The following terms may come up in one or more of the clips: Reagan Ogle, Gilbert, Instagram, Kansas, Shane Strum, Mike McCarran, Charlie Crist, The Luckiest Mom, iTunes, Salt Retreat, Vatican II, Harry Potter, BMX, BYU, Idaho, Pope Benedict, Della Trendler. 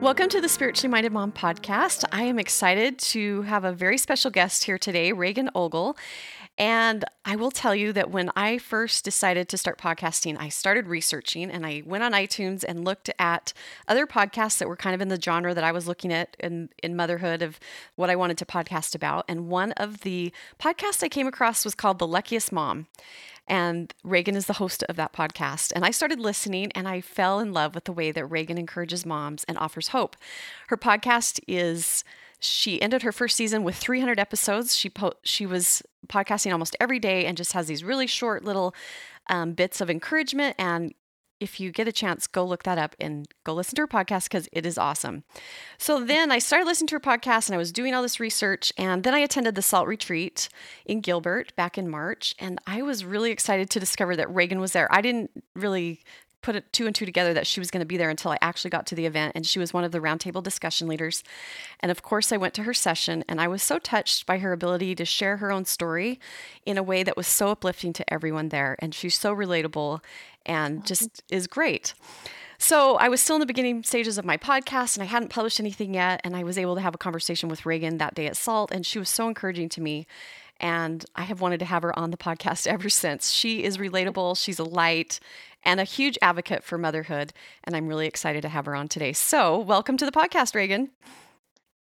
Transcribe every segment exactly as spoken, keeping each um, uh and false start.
Welcome to the Spiritually Minded Mom podcast. I am excited to have a very special guest here today, Reagan Ogle. And I will tell you that when I first decided to start podcasting, I started researching and I went on iTunes and looked at other podcasts that were kind of in the genre that I was looking at in, in motherhood of what I wanted to podcast about. And one of the podcasts I came across was called The Luckiest Mom. And Reagan is the host of that podcast. And I started listening and I fell in love with the way that Reagan encourages moms and offers hope. Her podcast is, she ended her first season with three hundred episodes. She po- she was podcasting almost every day and just has these really short little um, bits of encouragement. And if you get a chance, go look that up and go listen to her podcast because it is awesome. So then I started listening to her podcast and I was doing all this research. And then I attended the Salt Retreat in Gilbert back in March. And I was really excited to discover that Reagan was there. I didn't really put it two and two together that she was going to be there until I actually got to the event. And she was one of the roundtable discussion leaders. And of course, I went to her session and I was so touched by her ability to share her own story in a way that was so uplifting to everyone there. And she's so relatable and just is great. So I was still in the beginning stages of my podcast and I hadn't published anything yet. And I was able to have a conversation with Reagan that day at Salt. And she was so encouraging to me. And I have wanted to have her on the podcast ever since. She is relatable. She's a light and a huge advocate for motherhood. And I'm really excited to have her on today. So welcome to the podcast, Reagan.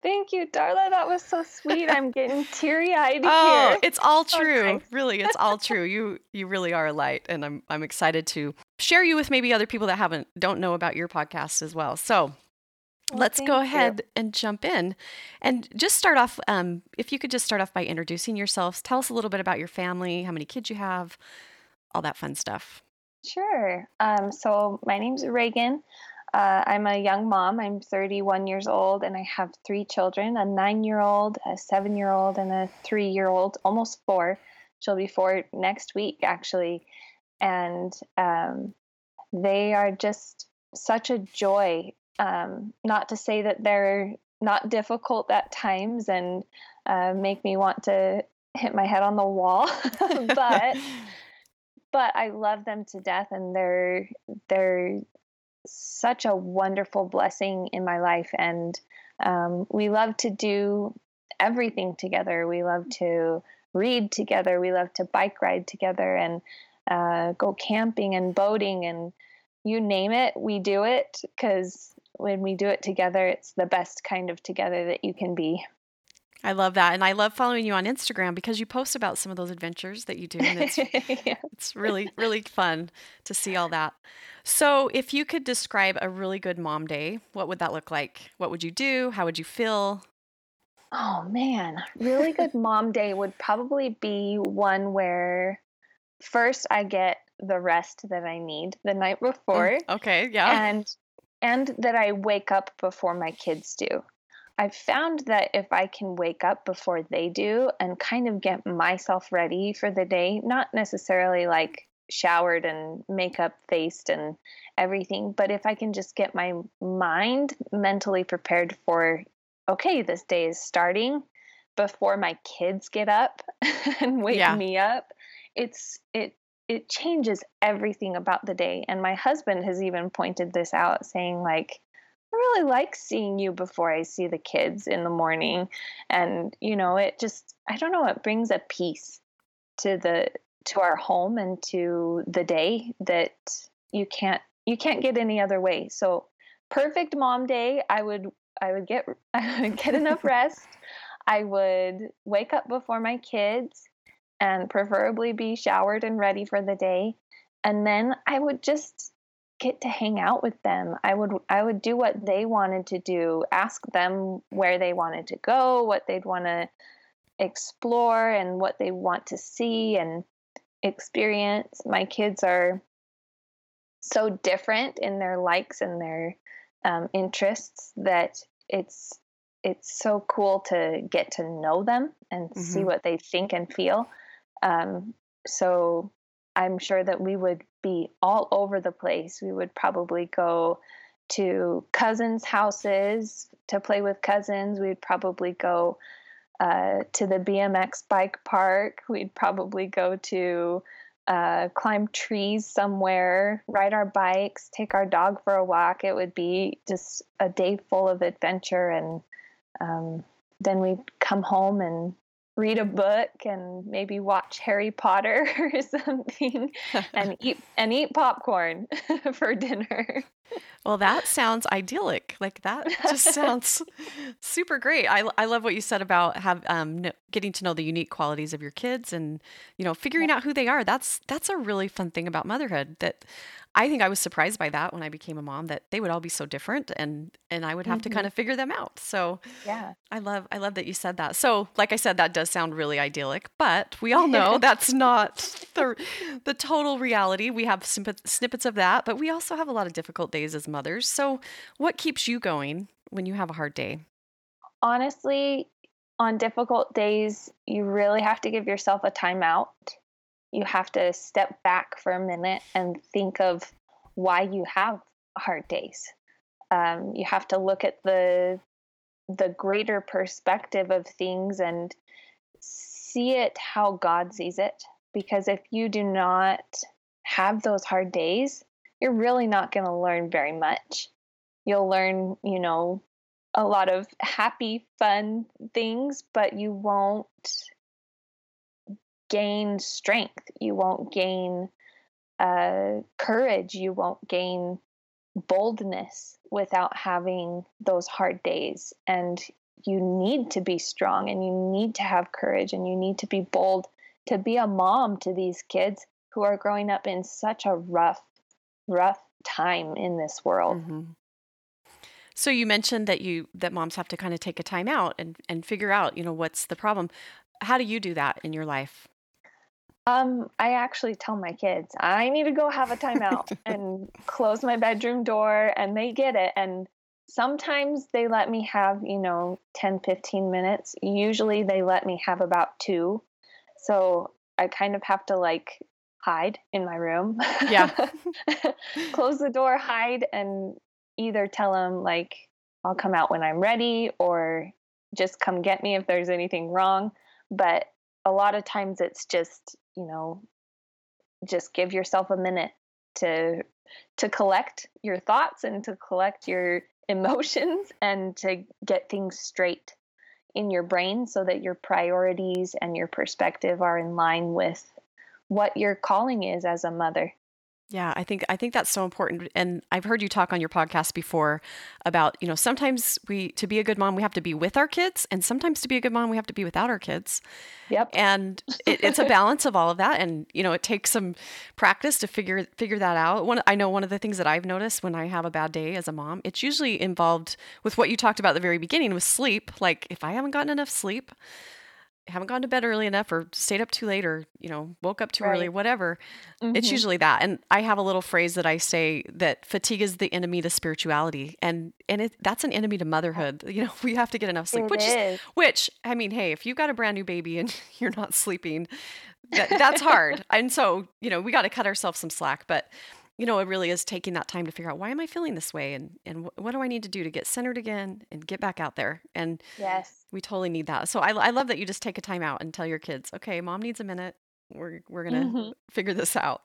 Thank you, Darla. That was so sweet. I'm getting teary-eyed oh, here. Oh, it's all true. Okay. Really, it's all true. You you really are a light. And I'm I'm excited to share you with maybe other people that haven't don't know about your podcast as well. So Well, Let's go ahead you. and jump in and just start off. Um, if you could just start off by introducing yourselves, tell us a little bit about your family, how many kids you have, all that fun stuff. Sure. Um, so my name's Reagan. Uh, I'm a young mom. I'm thirty-one years old and I have three children, a nine-year-old, a seven-year-old, and a three-year-old, almost four. She'll be four next week, actually. And um, they are just such a joy. Um, not to say that they're not difficult at times and uh, make me want to hit my head on the wall, but but I love them to death, and they're they're such a wonderful blessing in my life. And um, we love to do everything together. We love to read together. We love to bike ride together, and uh, go camping and boating, and you name it, we do it, because when we do it together, it's the best kind of together that you can be. I love that. And I love following you on Instagram because you post about some of those adventures that you do. And it's, yeah. it's really, really fun to see all that. So if you could describe a really good mom day, what would that look like? What would you do? How would you feel? Oh, man. Really good mom day would probably be one where first I get the rest that I need the night before. Okay. Yeah. And, and that I wake up before my kids do. I've found that if I can wake up before they do and kind of get myself ready for the day, not necessarily like showered and makeup faced and everything, but if I can just get my mind mentally prepared for, okay, this day is starting before my kids get up and wake yeah. me up. It's, it, it changes everything about the day. And my husband has even pointed this out, saying like, I really like seeing you before I see the kids in the morning. And, you know, it just, I don't know, it brings a peace to the, to our home and to the day that you can't, you can't get any other way. So perfect mom day. I would, I would get, I would get enough rest. I would wake up before my kids and preferably be showered and ready for the day. And then I would just get to hang out with them. I would I would do what they wanted to do, ask them where they wanted to go, what they'd want to explore, and what they want to see and experience. My kids are so different in their likes and their um, interests that it's it's so cool to get to know them and mm-hmm. see what they think and feel. Um, so I'm sure that we would be all over the place. We would probably go to cousins' houses to play with cousins. We'd probably go uh, to the B M X bike park. We'd probably go to uh, climb trees somewhere, ride our bikes, take our dog for a walk. It would be just a day full of adventure. And um, then we'd come home and read a book and maybe watch Harry Potter or something and eat and eat popcorn for dinner. Well, that sounds idyllic. Like that just sounds super great. I, I love what you said about have um getting to know the unique qualities of your kids and, you know, figuring yeah. out who they are. That's that's a really fun thing about motherhood that I think I was surprised by that when I became a mom, that they would all be so different and and I would have mm-hmm. to kind of figure them out. So yeah, I love I love that you said that. So like I said, that does sound really idyllic, but we all know that's not the the total reality. We have snippets of that, but we also have a lot of difficult days as mothers. So what keeps you going when you have a hard day? Honestly, on difficult days, you really have to give yourself a timeout. You have to step back for a minute and think of why you have hard days. Um, you have to look at the the greater perspective of things and see it how God sees it. Because if you do not have those hard days, you're really not going to learn very much. You'll learn, you know, a lot of happy, fun things, but you won't gain strength. You won't gain uh, courage. You won't gain boldness without having those hard days. And you need to be strong and you need to have courage and you need to be bold to be a mom to these kids who are growing up in such a rough rough time in this world. Mm-hmm. So you mentioned that you that moms have to kind of take a time out and, and figure out, you know, what's the problem. How do you do that in your life? Um, I actually tell my kids, I need to go have a time out and close my bedroom door, and they get it. And sometimes they let me have, you know, ten, fifteen minutes. Usually they let me have about two. So I kind of have to like hide in my room. Yeah. Close the door, hide, and either tell them like, I'll come out when I'm ready, or just come get me if there's anything wrong. But a lot of times it's just, you know, just give yourself a minute to to collect your thoughts and to collect your emotions and to get things straight in your brain so that your priorities and your perspective are in line with what your calling is as a mother. Yeah, I think I think that's so important. And I've heard you talk on your podcast before about, you know, sometimes we to be a good mom, we have to be with our kids. And sometimes to be a good mom, we have to be without our kids. Yep. And it, it's a balance of all of that. And, you know, it takes some practice to figure figure that out. One, I know one of the things that I've noticed when I have a bad day as a mom, it's usually involved with what you talked about at the very beginning with sleep. Like if I haven't gotten enough sleep, haven't gone to bed early enough or stayed up too late or, you know, woke up too right. early, whatever. Mm-hmm. It's usually that. And I have a little phrase that I say that fatigue is the enemy to spirituality. And, and it, that's an enemy to motherhood. You know, we have to get enough sleep, it which, is. Is, which I mean, hey, if you've got a brand new baby and you're not sleeping, that, that's hard. And so, you know, we got to cut ourselves some slack, but you know, it really is taking that time to figure out why am I feeling this way and, and what do I need to do to get centered again and get back out there? And yes, we totally need that. So I, I love that you just take a time out and tell your kids, okay, mom needs a minute. We're, we're going to mm-hmm. figure this out.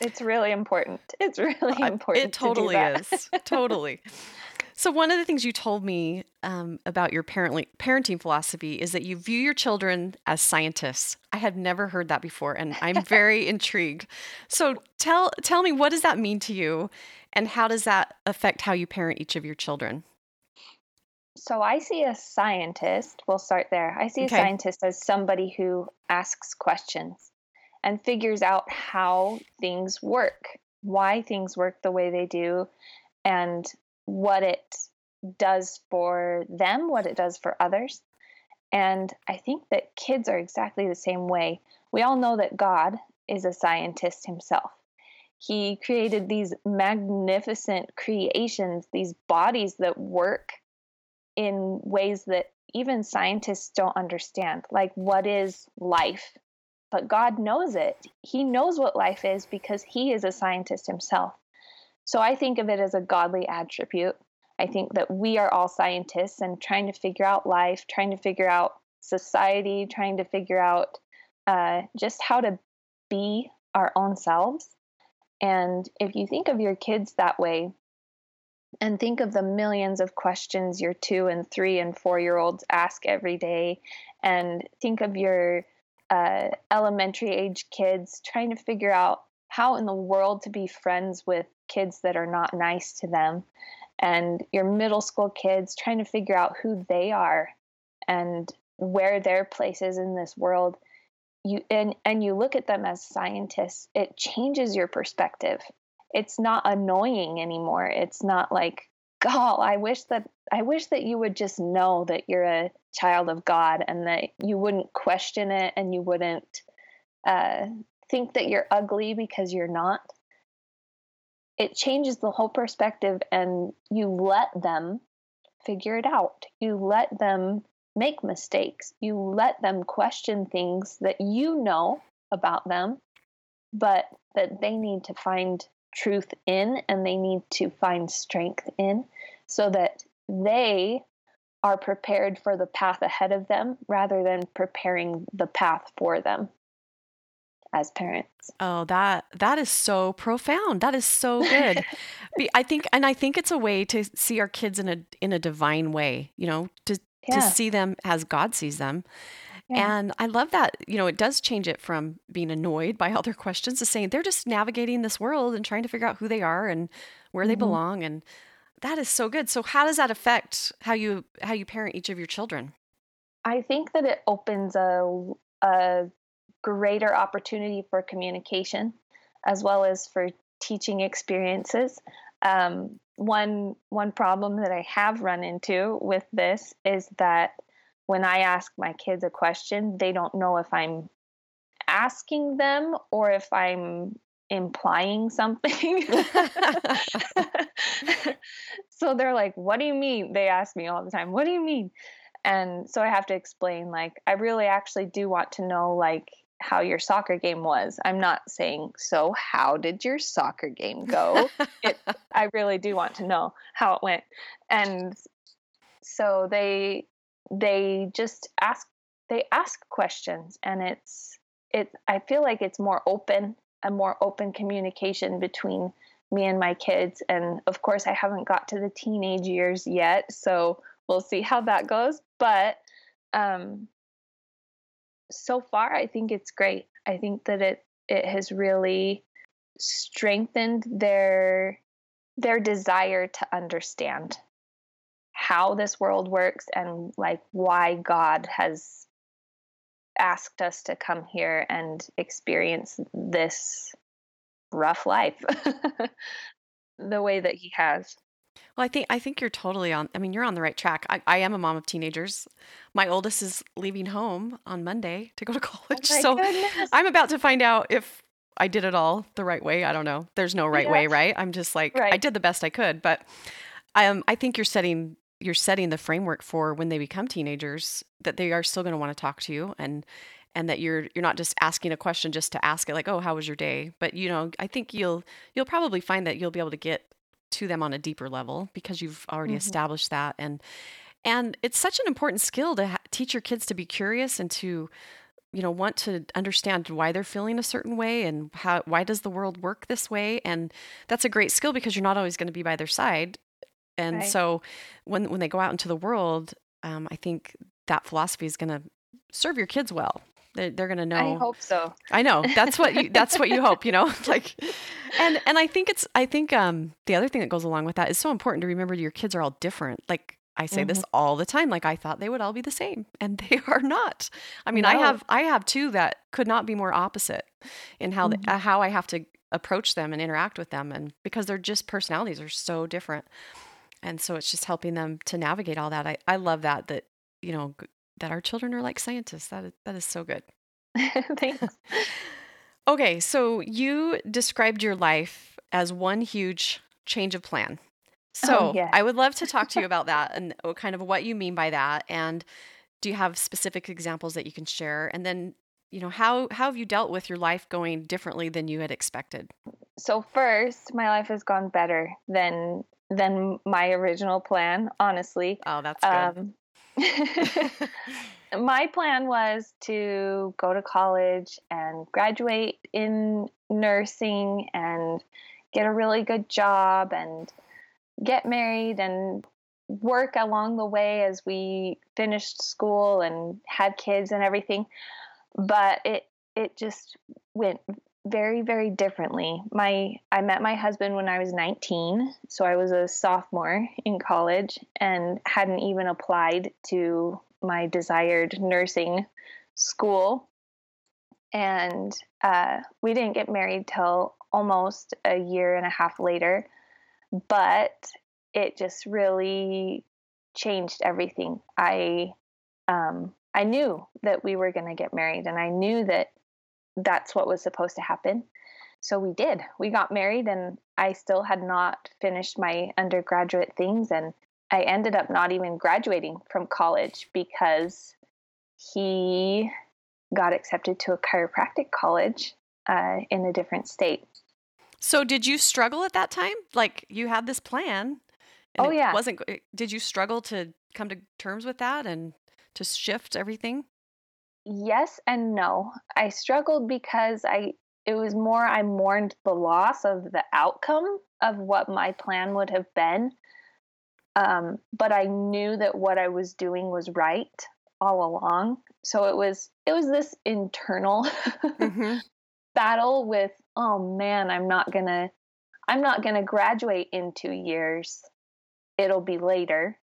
It's really important. It's really important. It totally to do that. is. Totally. So one of the things you told me um, about your parent- parenting philosophy is that you view your children as scientists. I had never heard that before, and I'm very intrigued. So tell tell me, what does that mean to you, and how does that affect how you parent each of your children? So I see a scientist, we'll start there. I see okay. a scientist as somebody who asks questions and figures out how things work, why things work the way they do, and what it does for them, what it does for others. And I think that kids are exactly the same way. We all know that God is a scientist himself. He created these magnificent creations, these bodies that work in ways that even scientists don't understand. Like, what is life? But God knows it. He knows what life is because he is a scientist himself. So I think of it as a godly attribute. I think that we are all scientists and trying to figure out life, trying to figure out society, trying to figure out uh, just how to be our own selves. And if you think of your kids that way, and think of the millions of questions your two and three and four-year-olds ask every day, and think of your uh, elementary age kids trying to figure out how in the world to be friends with kids that are not nice to them, and your middle school kids trying to figure out who they are and where their place is in this world, you and, and you look at them as scientists, it changes your perspective. It's not annoying anymore. It's not like, God, I wish that I wish that you would just know that you're a child of God and that you wouldn't question it and you wouldn't uh, think that you're ugly because you're not. It changes the whole perspective, and you let them figure it out. You let them make mistakes. You let them question things that you know about them, but that they need to find truth in, and they need to find strength in, so that they are prepared for the path ahead of them rather than preparing the path for them as parents. Oh, that that is so profound. That is so good. I think and I think it's a way to see our kids in a in a divine way, you know, to yeah. to see them as God sees them. Yeah. And I love that, you know, it does change it from being annoyed by all their questions to saying they're just navigating this world and trying to figure out who they are and where mm-hmm. they belong. And that is so good. So how does that affect how you, how you parent each of your children? I think that it opens a, a greater opportunity for communication as well as for teaching experiences. Um, one, one problem that I have run into with this is that when I ask my kids a question, they don't know if I'm asking them or if I'm implying something. So they're like, what do you mean? They ask me all the time, what do you mean? And so I have to explain, like, I really actually do want to know, like, how your soccer game was. I'm not saying, so how did your soccer game go? it, I really do want to know how it went. And so they... They just ask, they ask questions, and it's, it, I feel like it's more open, a more open communication between me and my kids. And of course I haven't got to the teenage years yet, so we'll see how that goes. But, um, so far I think it's great. I think that it, it has really strengthened their, their desire to understand how this world works and like why God has asked us to come here and experience this rough life the way that he has. Well, I think, I think you're totally on, I mean, you're on the right track. I, I am a mom of teenagers. My oldest is leaving home on Monday to go to college. Oh so goodness. I'm about to find out if I did it all the right way. I don't know. There's no right yeah. way, right? I'm just like, right. I did the best I could, but um, I think you're setting you're setting the framework for when they become teenagers, that they are still going to want to talk to you, and, and that you're, you're not just asking a question just to ask it, like, oh, how was your day? But, you know, I think you'll, you'll probably find that you'll be able to get to them on a deeper level because you've already mm-hmm. established that. And, and it's such an important skill to ha- teach your kids to be curious and to, you know, want to understand why they're feeling a certain way and how, why does the world work this way? And that's a great skill because you're not always going to be by their side. And right. so when when they go out into the world, um, I think that philosophy is going to serve your kids well. They're, they're going to know. I hope so. I know. That's what you, that's what you hope, you know, like, and, and I think it's, I think um, the other thing that goes along with that is so important to remember your kids are all different. Like I say mm-hmm. this all the time, like I thought they would all be the same and they are not. I mean, no. I have, I have two that could not be more opposite in how, mm-hmm. the, uh, how I have to approach them and interact with them. And because they're just personalities are so different. And so it's just helping them to navigate all that. I, I love that, that, you know, that our children are like scientists. That is, that is so good. Thanks. Okay. So you described your life as one huge change of plan. So oh, yeah. I would love to talk to you about that and kind of what you mean by that. And do you have specific examples that you can share? And then, you know, how, how have you dealt with your life going differently than you had expected? So first, my life has gone better than than my original plan, honestly. Oh, that's good. Um, my plan was to go to college and graduate in nursing and get a really good job and get married and work along the way as we finished school and had kids and everything. But it, it just went very, very differently. My, I met my husband when I was nineteen. So I was a sophomore in college and hadn't even applied to my desired nursing school. And, uh, we didn't get married till almost a year and a half later, but it just really changed everything. I, um, I knew that we were going to get married, and I knew that that's what was supposed to happen. So we did. We got married, and I still had not finished my undergraduate things, and I ended up not even graduating from college because he got accepted to a chiropractic college uh, in a different state. So did you struggle at that time? Like, you had this plan. And oh, yeah. It wasn't, did you struggle to come to terms with that and to shift everything? Yes and no. I struggled because I, it was more, I mourned the loss of the outcome of what my plan would have been. Um, but I knew that what I was doing was right all along. So it was, it was this internal mm-hmm. battle with, oh man, I'm not gonna, I'm not gonna graduate in two years. It'll be later.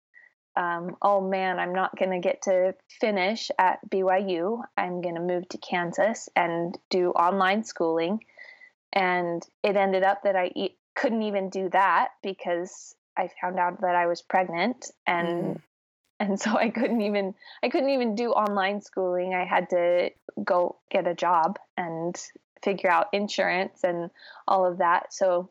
Um, oh man, I'm not going to get to finish at B Y U. I'm going to move to Kansas and do online schooling. And it ended up that I e- couldn't even do that because I found out that I was pregnant, and mm. and so I couldn't even I couldn't even do online schooling. I had to go get a job and figure out insurance and all of that. So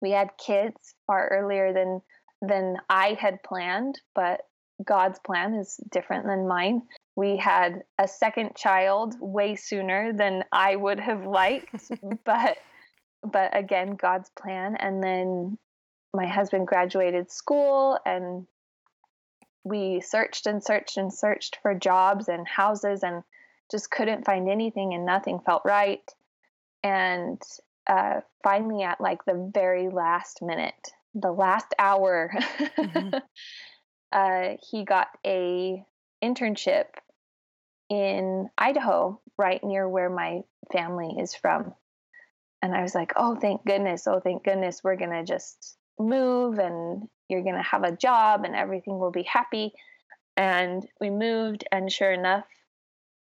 we had kids far earlier than than I had planned, but God's plan is different than mine. We had a second child way sooner than I would have liked, but but again, God's plan. And then my husband graduated school, and we searched and searched and searched for jobs and houses and just couldn't find anything, and nothing felt right. And uh, finally, at like the very last minute, the last hour, mm-hmm. uh, he got a internship in Idaho, right near where my family is from. And I was like, oh, thank goodness. Oh, thank goodness. We're going to just move, and you're going to have a job, and everything will be happy. And we moved, and sure enough,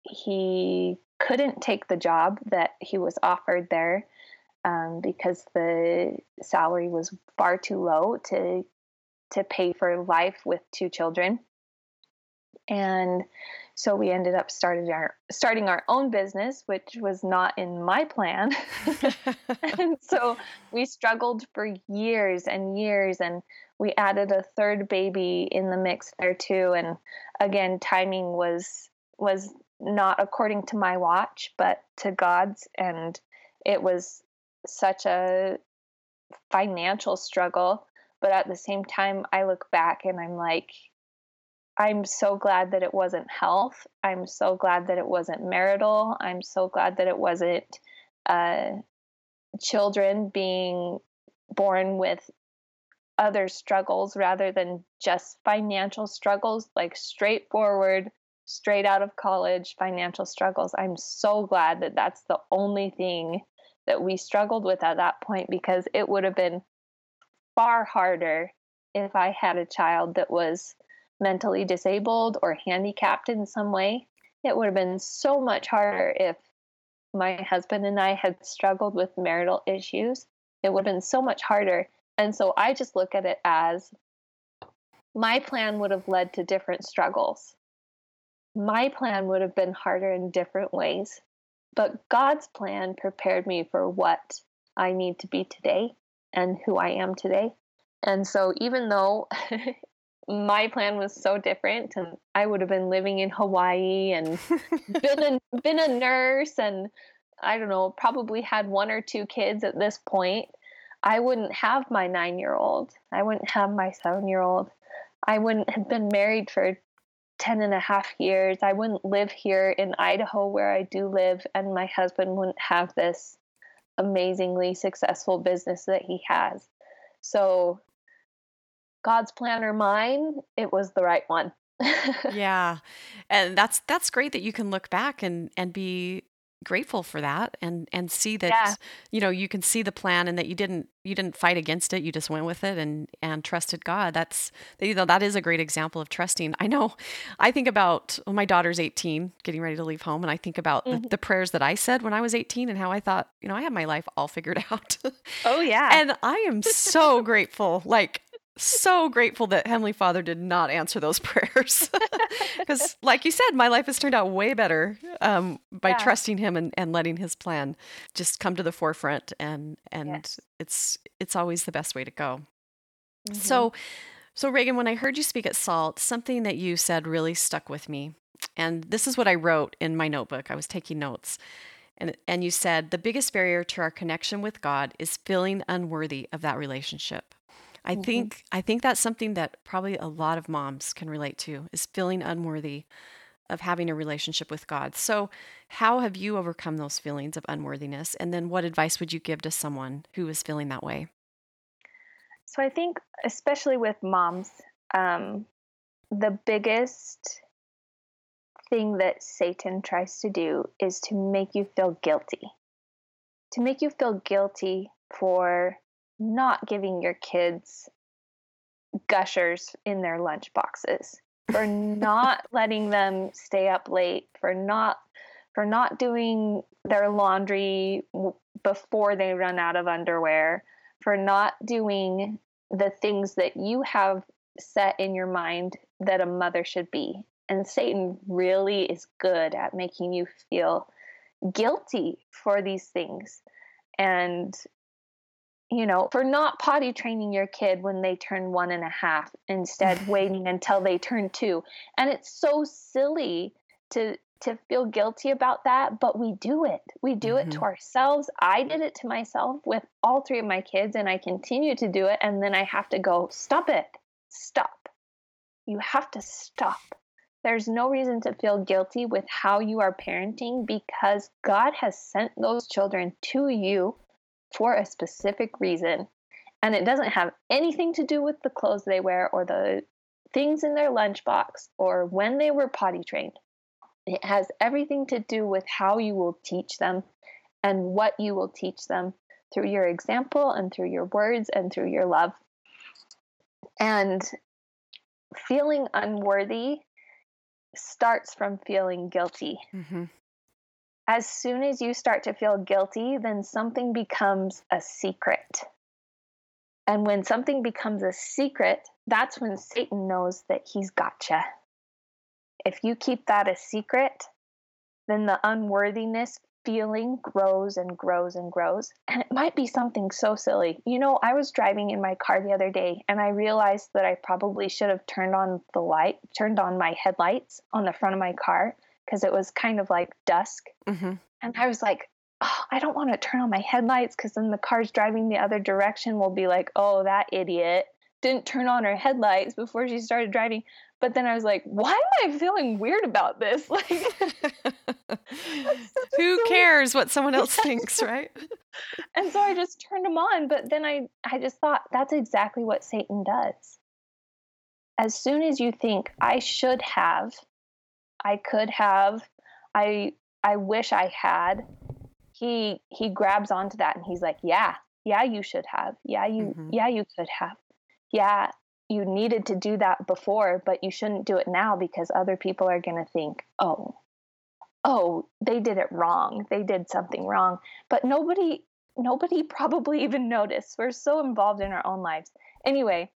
he couldn't take the job that he was offered there. Um, because the salary was far too low to to pay for life with two children. And so we ended up started our, starting our own business, which was not in my plan. And so we struggled for years and years, and we added a third baby in the mix there too. And again, timing was was not according to my watch, but to God's, and it was such a financial struggle. But at the same time, I look back and I'm like, I'm so glad that it wasn't health. I'm so glad that it wasn't marital. I'm so glad that it wasn't uh, children being born with other struggles rather than just financial struggles, like straightforward, straight out of college financial struggles. I'm so glad that that's the only thing that we struggled with at that point, because it would have been far harder if I had a child that was mentally disabled or handicapped in some way. It would have been so much harder if my husband and I had struggled with marital issues. It would have been so much harder. And so I just look at it as my plan would have led to different struggles. My plan would have been harder in different ways. But God's plan prepared me for what I need to be today and who I am today. And so even though my plan was so different, and I would have been living in Hawaii and been a, been a nurse and, I don't know, probably had one or two kids at this point, I wouldn't have my nine-year-old. I wouldn't have my seven-year-old. I wouldn't have been married for ten and a half years. I wouldn't live here in Idaho where I do live, and my husband wouldn't have this amazingly successful business that he has. So God's plan or mine, it was the right one. Yeah. And that's that's great that you can look back and, and be grateful for that and, and see that, yeah. you know, you can see the plan and that you didn't you didn't fight against it. You just went with it and, and trusted God. That's, you know, that is a great example of trusting. I know I think about, well, my daughter's eighteen, getting ready to leave home. And I think about mm-hmm. the, the prayers that I said when I was eighteen and how I thought, you know, I had my life all figured out. Oh yeah. And I am so grateful. Like, so grateful that Heavenly Father did not answer those prayers, because like you said, my life has turned out way better um, by yeah. trusting him and, and letting his plan just come to the forefront. And, and yes. it's, it's always the best way to go. Mm-hmm. So, so Reagan, when I heard you speak at SALT, something that you said really stuck with me. And this is what I wrote in my notebook. I was taking notes, and, and you said, the biggest barrier to our connection with God is feeling unworthy of that relationship. I think mm-hmm. I think that's something that probably a lot of moms can relate to, is feeling unworthy of having a relationship with God. So how have you overcome those feelings of unworthiness? And then what advice would you give to someone who is feeling that way? So I think especially with moms, um, the biggest thing that Satan tries to do is to make you feel guilty, to make you feel guilty for not giving your kids gushers in their lunch boxes, for not letting them stay up late, for not for not doing their laundry before they run out of underwear, for not doing the things that you have set in your mind that a mother should be. And Satan really is good at making you feel guilty for these things. And you know, for not potty training your kid when they turn one and a half, instead waiting until they turn two. And it's so silly to to feel guilty about that, but we do it. We do mm-hmm. it to ourselves. I did it to myself with all three of my kids, and I continue to do it. And then I have to go, stop it. Stop. You have to stop. There's no reason to feel guilty with how you are parenting, because God has sent those children to you for a specific reason. And it doesn't have anything to do with the clothes they wear or the things in their lunchbox or when they were potty trained. It has everything to do with how you will teach them and what you will teach them through your example and through your words and through your love. And feeling unworthy starts from feeling guilty. Mm-hmm. As soon as you start to feel guilty, then something becomes a secret. And when something becomes a secret, that's when Satan knows that he's gotcha. If you keep that a secret, then the unworthiness feeling grows and grows and grows. And it might be something so silly. You know, I was driving in my car the other day, and I realized that I probably should have turned on the light, turned on my headlights on the front of my car, because it was kind of like dusk. Mm-hmm. And I was like, oh, I don't want to turn on my headlights, because then the cars driving the other direction will be like, oh, that idiot didn't turn on her headlights before she started driving. But then I was like, why am I feeling weird about this? Like, who so cares what someone else thinks, right? And so I just turned them on. But then I, I just thought, that's exactly what Satan does. As soon as you think, I should have, I could have, I I wish I had, he he grabs onto that and he's like, yeah, yeah, you should have. Yeah, you mm-hmm. yeah, you could have. Yeah, you needed to do that before, but you shouldn't do it now, because other people are going to think, oh, oh, they did it wrong. They did something wrong. But nobody nobody probably even noticed. We're so involved in our own lives. Anyway,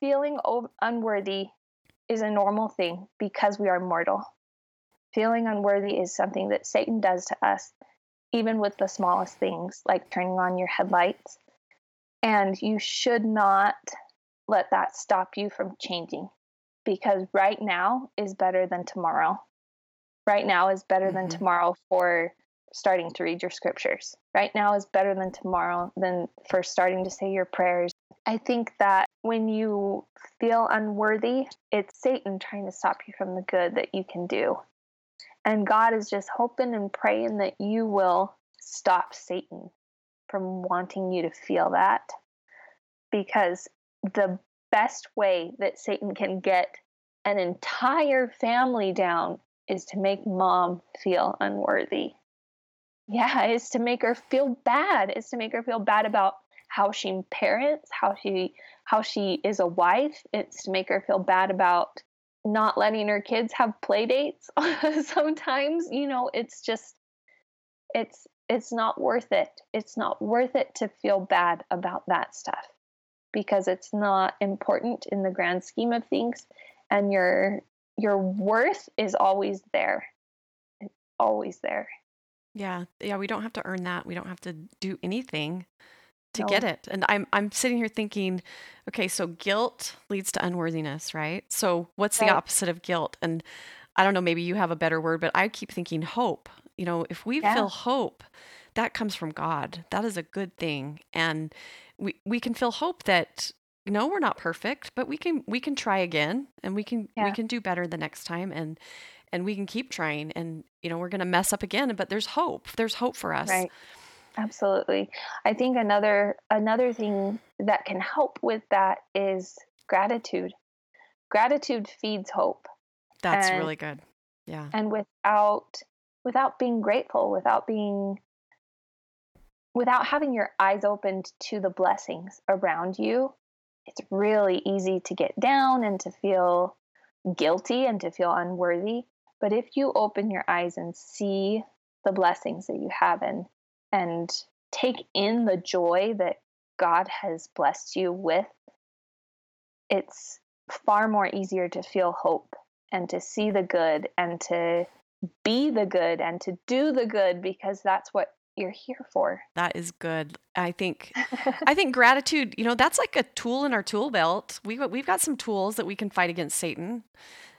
feeling unworthy is a normal thing, because we are mortal. Feeling unworthy is something that Satan does to us, even with the smallest things, like turning on your headlights. And you should not let that stop you from changing, because right now is better than tomorrow. Right now is better mm-hmm. than tomorrow for starting to read your scriptures. Right now is better than tomorrow than for starting to say your prayers. I think that when you feel unworthy, it's Satan trying to stop you from the good that you can do. And God is just hoping and praying that you will stop Satan from wanting you to feel that. Because the best way that Satan can get an entire family down is to make mom feel unworthy. Yeah, it's to make her feel bad. It's to make her feel bad about how she parents, how she how she is a wife. It's to make her feel bad about not letting her kids have play dates sometimes. You know, it's just, it's it's not worth it. It's not worth it to feel bad about that stuff, because it's not important in the grand scheme of things, and your your worth is always there. It's always there. Yeah, yeah, we don't have to earn that. We don't have to do anything to no. get it. And I'm I'm sitting here thinking, okay, so guilt leads to unworthiness, right? So what's right. the opposite of guilt? And I don't know, maybe you have a better word, but I keep thinking hope. You know, if we yeah. feel hope, that comes from God. That is a good thing. And we we can feel hope that, you know, we're not perfect, but we can we can try again, and we can yeah. we can do better the next time, and and we can keep trying, and you know, we're going to mess up again, but there's hope. There's hope for us. Right. Absolutely. I think another another thing that can help with that is gratitude. Gratitude feeds hope. That's and, really good. Yeah. And without without being grateful, without being without having your eyes opened to the blessings around you, it's really easy to get down and to feel guilty and to feel unworthy. But if you open your eyes and see the blessings that you have and and take in the joy that God has blessed you with, it's far more easier to feel hope and to see the good and to be the good and to do the good, because that's what you're here for. That is good. I think, I think gratitude, you know, that's like a tool in our tool belt. We've, we've got some tools that we can fight against Satan.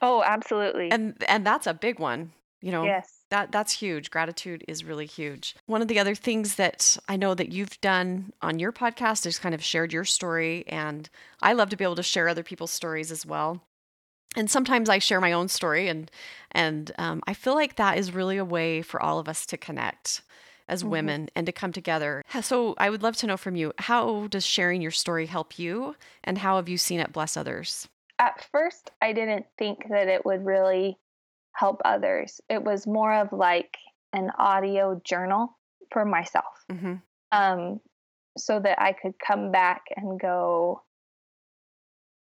Oh, absolutely. And, and that's a big one, you know. Yes. That that's huge. Gratitude is really huge. One of the other things that I know that you've done on your podcast is kind of shared your story. And I love to be able to share other people's stories as well. And sometimes I share my own story, and, and um, I feel like that is really a way for all of us to connect as women mm-hmm. and to come together. So I would love to know from you, how does sharing your story help you, and how have you seen it bless others? At first, I didn't think that it would really help others. It was more of like an audio journal for myself, mm-hmm. um, so that I could come back and go,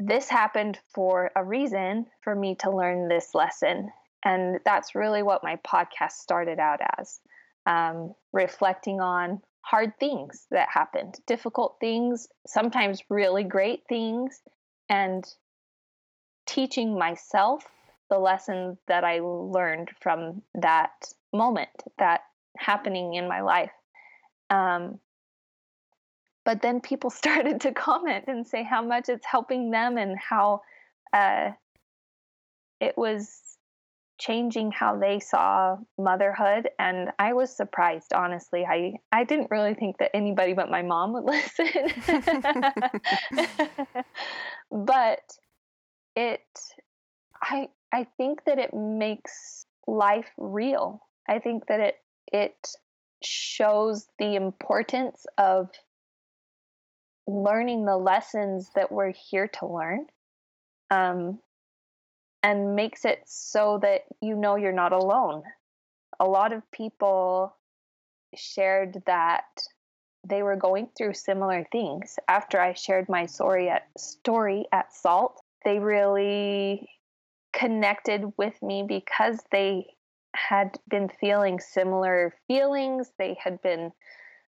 this happened for a reason for me to learn this lesson. And that's really what my podcast started out as, um, reflecting on hard things that happened, difficult things, sometimes really great things, and teaching myself the lesson that I learned from that moment, that happening in my life. Um, but then people started to comment and say how much it's helping them, and how uh, it was changing how they saw motherhood. And I was surprised, honestly. I, I didn't really think that anybody but my mom would listen. But it, I, I think that it makes life real. I think that it it shows the importance of learning the lessons that we're here to learn, um, and makes it so that you know you're not alone. A lot of people shared that they were going through similar things. After I shared my story at, story at SALT, they really connected with me, because they had been feeling similar feelings. They had been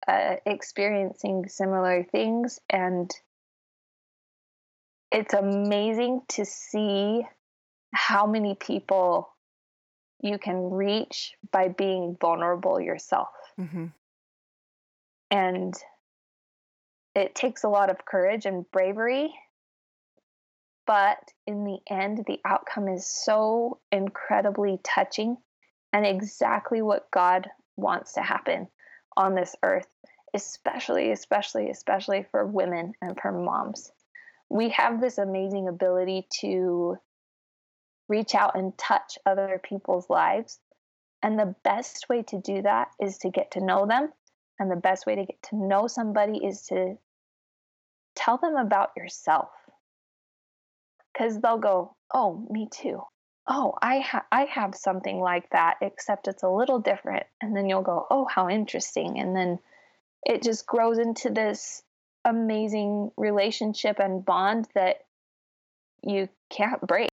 uh, experiencing similar things. And it's amazing to see how many people you can reach by being vulnerable yourself. Mm-hmm. And it takes a lot of courage and bravery But in the end, the outcome is so incredibly touching and exactly what God wants to happen on this earth, especially, especially, especially for women and for moms. We have this amazing ability to reach out and touch other people's lives. And the best way to do that is to get to know them. And the best way to get to know somebody is to tell them about yourself. Because they'll go, oh, me too. Oh, I, ha- I have something like that, except it's a little different. And then you'll go, oh, how interesting. And then it just grows into this amazing relationship and bond that you can't break.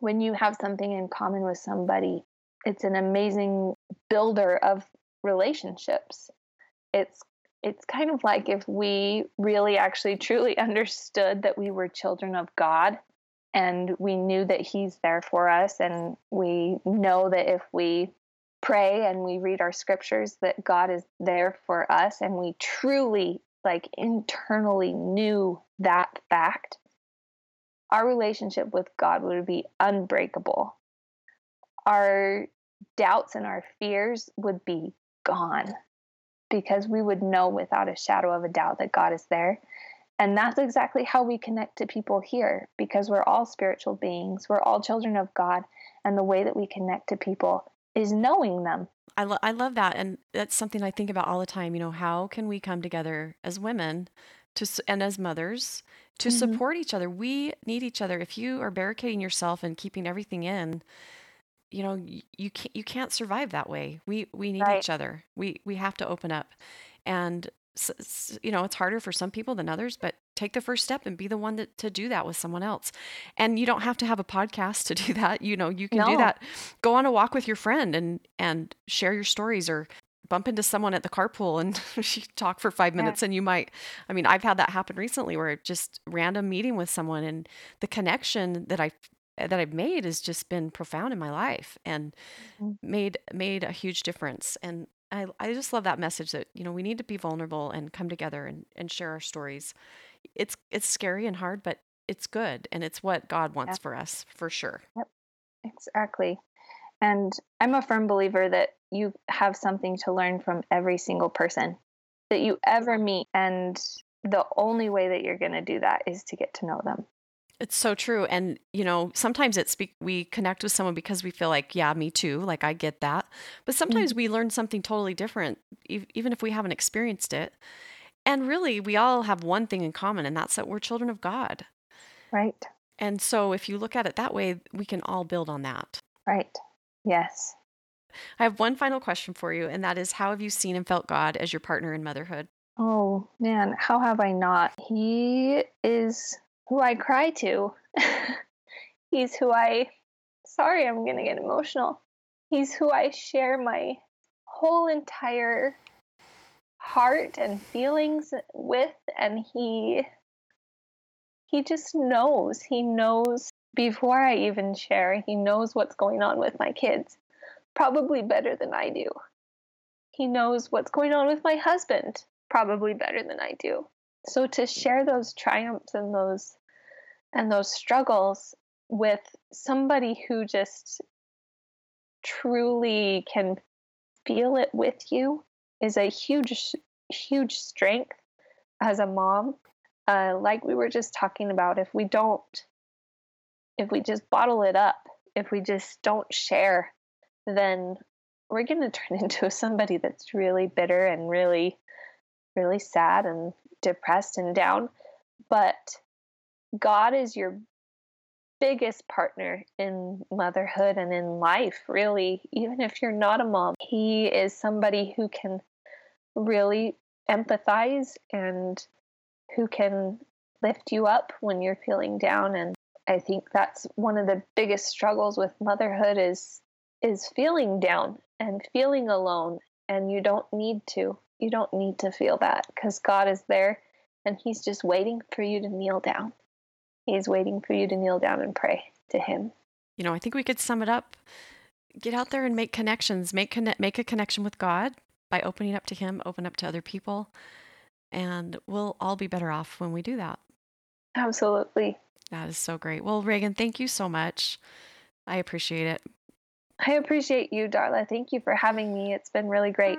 When you have something in common with somebody, it's an amazing builder of relationships. It's it's kind of like if we really actually truly understood that we were children of God and we knew that he's there for us, and we know that if we pray and we read our scriptures that God is there for us, and we truly like internally knew that fact, our relationship with God would be unbreakable. Our doubts and our fears would be gone because we would know without a shadow of a doubt that God is there. And that's exactly how we connect to people here, because we're all spiritual beings. We're all children of God. And the way that we connect to people is knowing them. I, lo- I love that. And that's something I think about all the time. You know, how can we come together as women to and as mothers to mm-hmm. support each other? We need each other. If you are barricading yourself and keeping everything in, you know, you can't, you can't survive that way. We, we need right. each other. We, we have to open up, and so, you know, it's harder for some people than others, but take the first step and be the one that, to do that with someone else. And you don't have to have a podcast to do that. You know, you can no. do that. Go on a walk with your friend and, and share your stories, or bump into someone at the carpool and talk for five minutes yeah. and you might, I mean, I've had that happen recently where just random meeting with someone, and the connection that I that I've made has just been profound in my life and mm-hmm. made, made a huge difference. And I, I just love that message that, you know, we need to be vulnerable and come together and, and share our stories. It's, it's scary and hard, but it's good. And it's what God wants yeah. for us, for sure. Yep. Exactly. And I'm a firm believer that you have something to learn from every single person that you ever meet. And the only way that you're going to do that is to get to know them. It's so true. And, you know, sometimes it's, be- we connect with someone because we feel like, yeah, me too. Like I get that. But sometimes mm-hmm. we learn something totally different, e- even if we haven't experienced it. And really we all have one thing in common, and that's that we're children of God. Right. And so if you look at it that way, we can all build on that. Right. Yes. I have one final question for you, and that is, how have you seen and felt God as your partner in motherhood? Oh man, how have I not? He is who I cry to. He's who I, sorry, I'm going to get emotional. He's who I share my whole entire heart and feelings with. And he, he just knows, he knows before I even share, he knows what's going on with my kids, probably better than I do. He knows what's going on with my husband, probably better than I do. So to share those triumphs and those and those struggles with somebody who just truly can feel it with you is a huge, huge strength as a mom. Uh, like we were just talking about, if we don't, if we just bottle it up, if we just don't share, then we're going to turn into somebody that's really bitter and really, really sad and depressed and down. But God is your biggest partner in motherhood and in life, really. Even if you're not a mom, he is somebody who can really empathize and who can lift you up when you're feeling down. And I think that's one of the biggest struggles with motherhood is is feeling down and feeling alone. And you don't need to. You don't need to feel that, because God is there and he's just waiting for you to kneel down. He's waiting for you to kneel down and pray to him. You know, I think we could sum it up. Get out there and make connections, make connect, make a connection with God by opening up to him, open up to other people, and we'll all be better off when we do that. Absolutely. That is so great. Well, Reagan, thank you so much. I appreciate it. I appreciate you, Darla. Thank you for having me. It's been really great.